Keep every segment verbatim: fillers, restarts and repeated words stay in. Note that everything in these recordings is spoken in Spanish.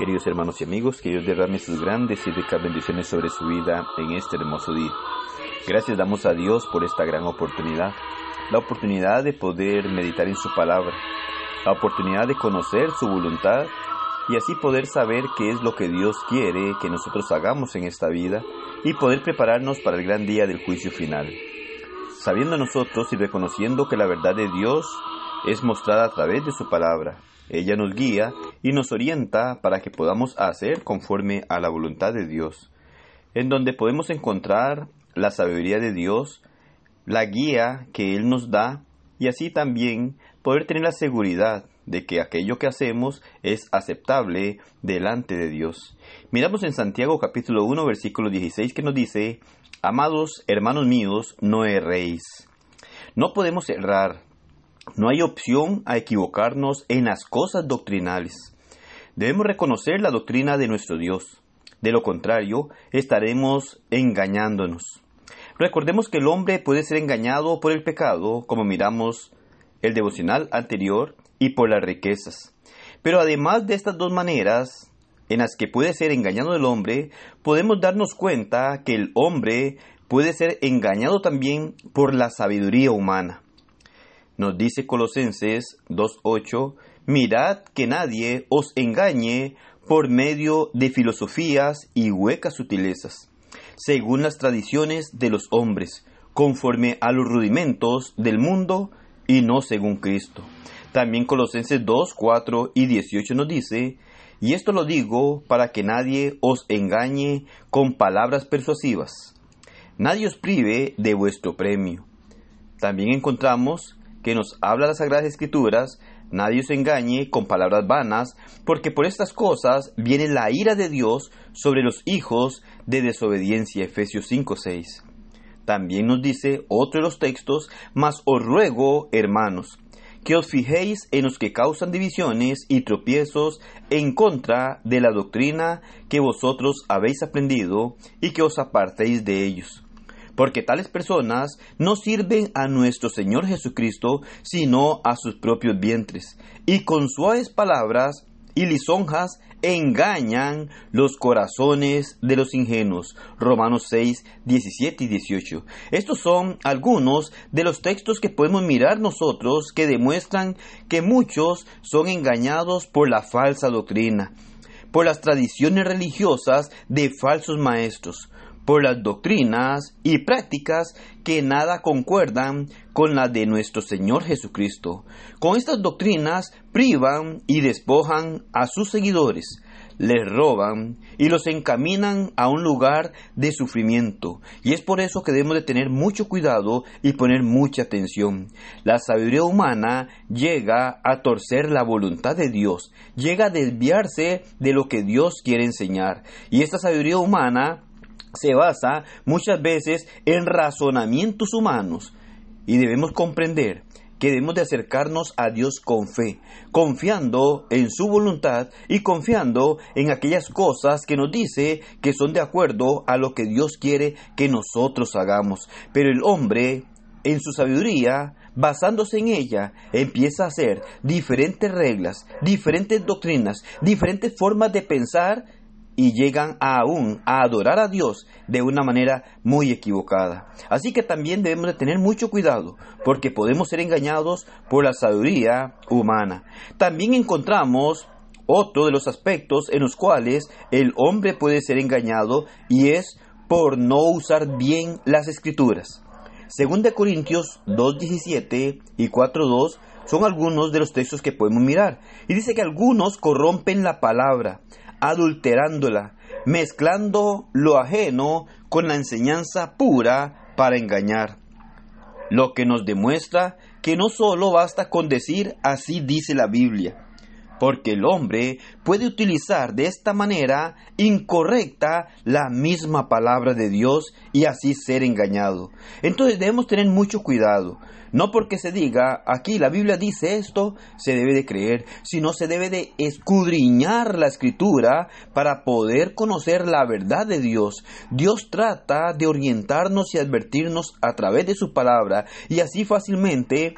Queridos hermanos y amigos, que Dios derrame sus grandes y ricas bendiciones sobre su vida en este hermoso día. Gracias damos a Dios por esta gran oportunidad, la oportunidad de poder meditar en su palabra, la oportunidad de conocer su voluntad y así poder saber qué es lo que Dios quiere que nosotros hagamos en esta vida y poder prepararnos para el gran día del juicio final. Sabiendo nosotros y reconociendo que la verdad de Dios es mostrada a través de su palabra, ella nos guía y nos orienta para que podamos hacer conforme a la voluntad de Dios, en donde podemos encontrar la sabiduría de Dios, la guía que Él nos da y así también poder tener la seguridad de que aquello que hacemos es aceptable delante de Dios. Miramos en Santiago capítulo uno versículo dieciséis que nos dice: amados hermanos míos, no erréis. No podemos errar. No hay opción a equivocarnos en las cosas doctrinales. Debemos reconocer la doctrina de nuestro Dios. De lo contrario, estaremos engañándonos. Recordemos que el hombre puede ser engañado por el pecado, como miramos el devocional anterior, y por las riquezas. Pero además de estas dos maneras en las que puede ser engañado el hombre, podemos darnos cuenta que el hombre puede ser engañado también por la sabiduría humana. Nos dice Colosenses dos ocho, mirad que nadie os engañe por medio de filosofías y huecas sutilezas, según las tradiciones de los hombres, conforme a los rudimentos del mundo y no según Cristo. También Colosenses dos cuatro y dieciocho nos dice, y esto lo digo para que nadie os engañe con palabras persuasivas. Nadie os prive de vuestro premio. También encontramos que nos habla las Sagradas Escrituras, nadie os engañe con palabras vanas, porque por estas cosas viene la ira de Dios sobre los hijos de desobediencia. Efesios cinco seis. También nos dice otro de los textos, mas os ruego, hermanos, que os fijéis en los que causan divisiones y tropiezos en contra de la doctrina que vosotros habéis aprendido y que os apartéis de ellos. Porque tales personas no sirven a nuestro Señor Jesucristo, sino a sus propios vientres, y con suaves palabras y lisonjas engañan los corazones de los ingenuos. Romanos seis, diecisiete y dieciocho. Estos son algunos de los textos que podemos mirar nosotros que demuestran que muchos son engañados por la falsa doctrina, por las tradiciones religiosas de falsos maestros, por las doctrinas y prácticas que nada concuerdan con las de nuestro Señor Jesucristo. Con estas doctrinas privan y despojan a sus seguidores, les roban y los encaminan a un lugar de sufrimiento. Y es por eso que debemos de tener mucho cuidado y poner mucha atención. La sabiduría humana llega a torcer la voluntad de Dios, llega a desviarse de lo que Dios quiere enseñar. Y esta sabiduría humana se basa muchas veces en razonamientos humanos y debemos comprender que debemos de acercarnos a Dios con fe, confiando en su voluntad y confiando en aquellas cosas que nos dice que son de acuerdo a lo que Dios quiere que nosotros hagamos. Pero el hombre, en su sabiduría, basándose en ella, empieza a hacer diferentes reglas, diferentes doctrinas, diferentes formas de pensar y llegan aún a adorar a Dios de una manera muy equivocada. Así que también debemos de tener mucho cuidado, porque podemos ser engañados por la sabiduría humana. También encontramos otro de los aspectos en los cuales el hombre puede ser engañado, y es por no usar bien las Escrituras. segunda Corintios dos diecisiete y cuatro dos son algunos de los textos que podemos mirar. Y dice que algunos corrompen la palabra, adulterándola, mezclando lo ajeno con la enseñanza pura para engañar. Lo que nos demuestra que no solo basta con decir así dice la Biblia, porque el hombre puede utilizar de esta manera incorrecta la misma palabra de Dios y así ser engañado. Entonces debemos tener mucho cuidado. No porque se diga, aquí la Biblia dice esto, se debe de creer, sino se debe de escudriñar la Escritura para poder conocer la verdad de Dios. Dios trata de orientarnos y advertirnos a través de su palabra, y así fácilmente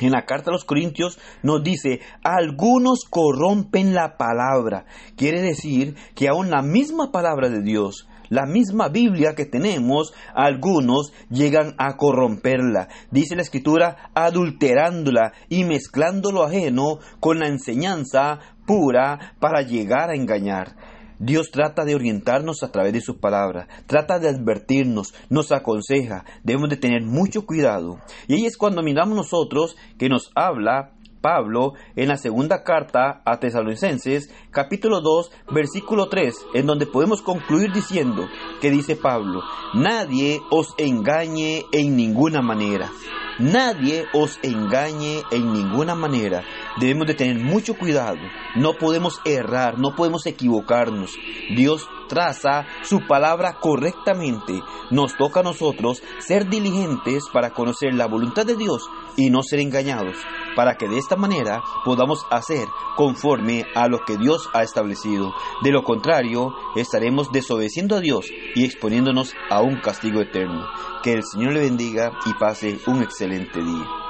En la carta a los Corintios nos dice, algunos corrompen la palabra. Quiere decir que aún la misma palabra de Dios, la misma Biblia que tenemos, algunos llegan a corromperla. Dice la Escritura, adulterándola y mezclando lo ajeno con la enseñanza pura para llegar a engañar. Dios trata de orientarnos a través de sus palabras, trata de advertirnos, nos aconseja, debemos de tener mucho cuidado. Y ahí es cuando miramos nosotros que nos habla Pablo en la segunda carta a Tesalonicenses, capítulo dos, versículo tres, en donde podemos concluir diciendo que dice Pablo, nadie os engañe en ninguna manera. Nadie os engañe en ninguna manera. Debemos de tener mucho cuidado. No podemos errar, no podemos equivocarnos. Dios traza su palabra correctamente. Nos toca a nosotros ser diligentes para conocer la voluntad de Dios y no ser engañados, para que de esta manera podamos hacer conforme a lo que Dios ha establecido. De lo contrario, estaremos desobedeciendo a Dios y exponiéndonos a un castigo eterno. Que el Señor le bendiga y pase un excelente día.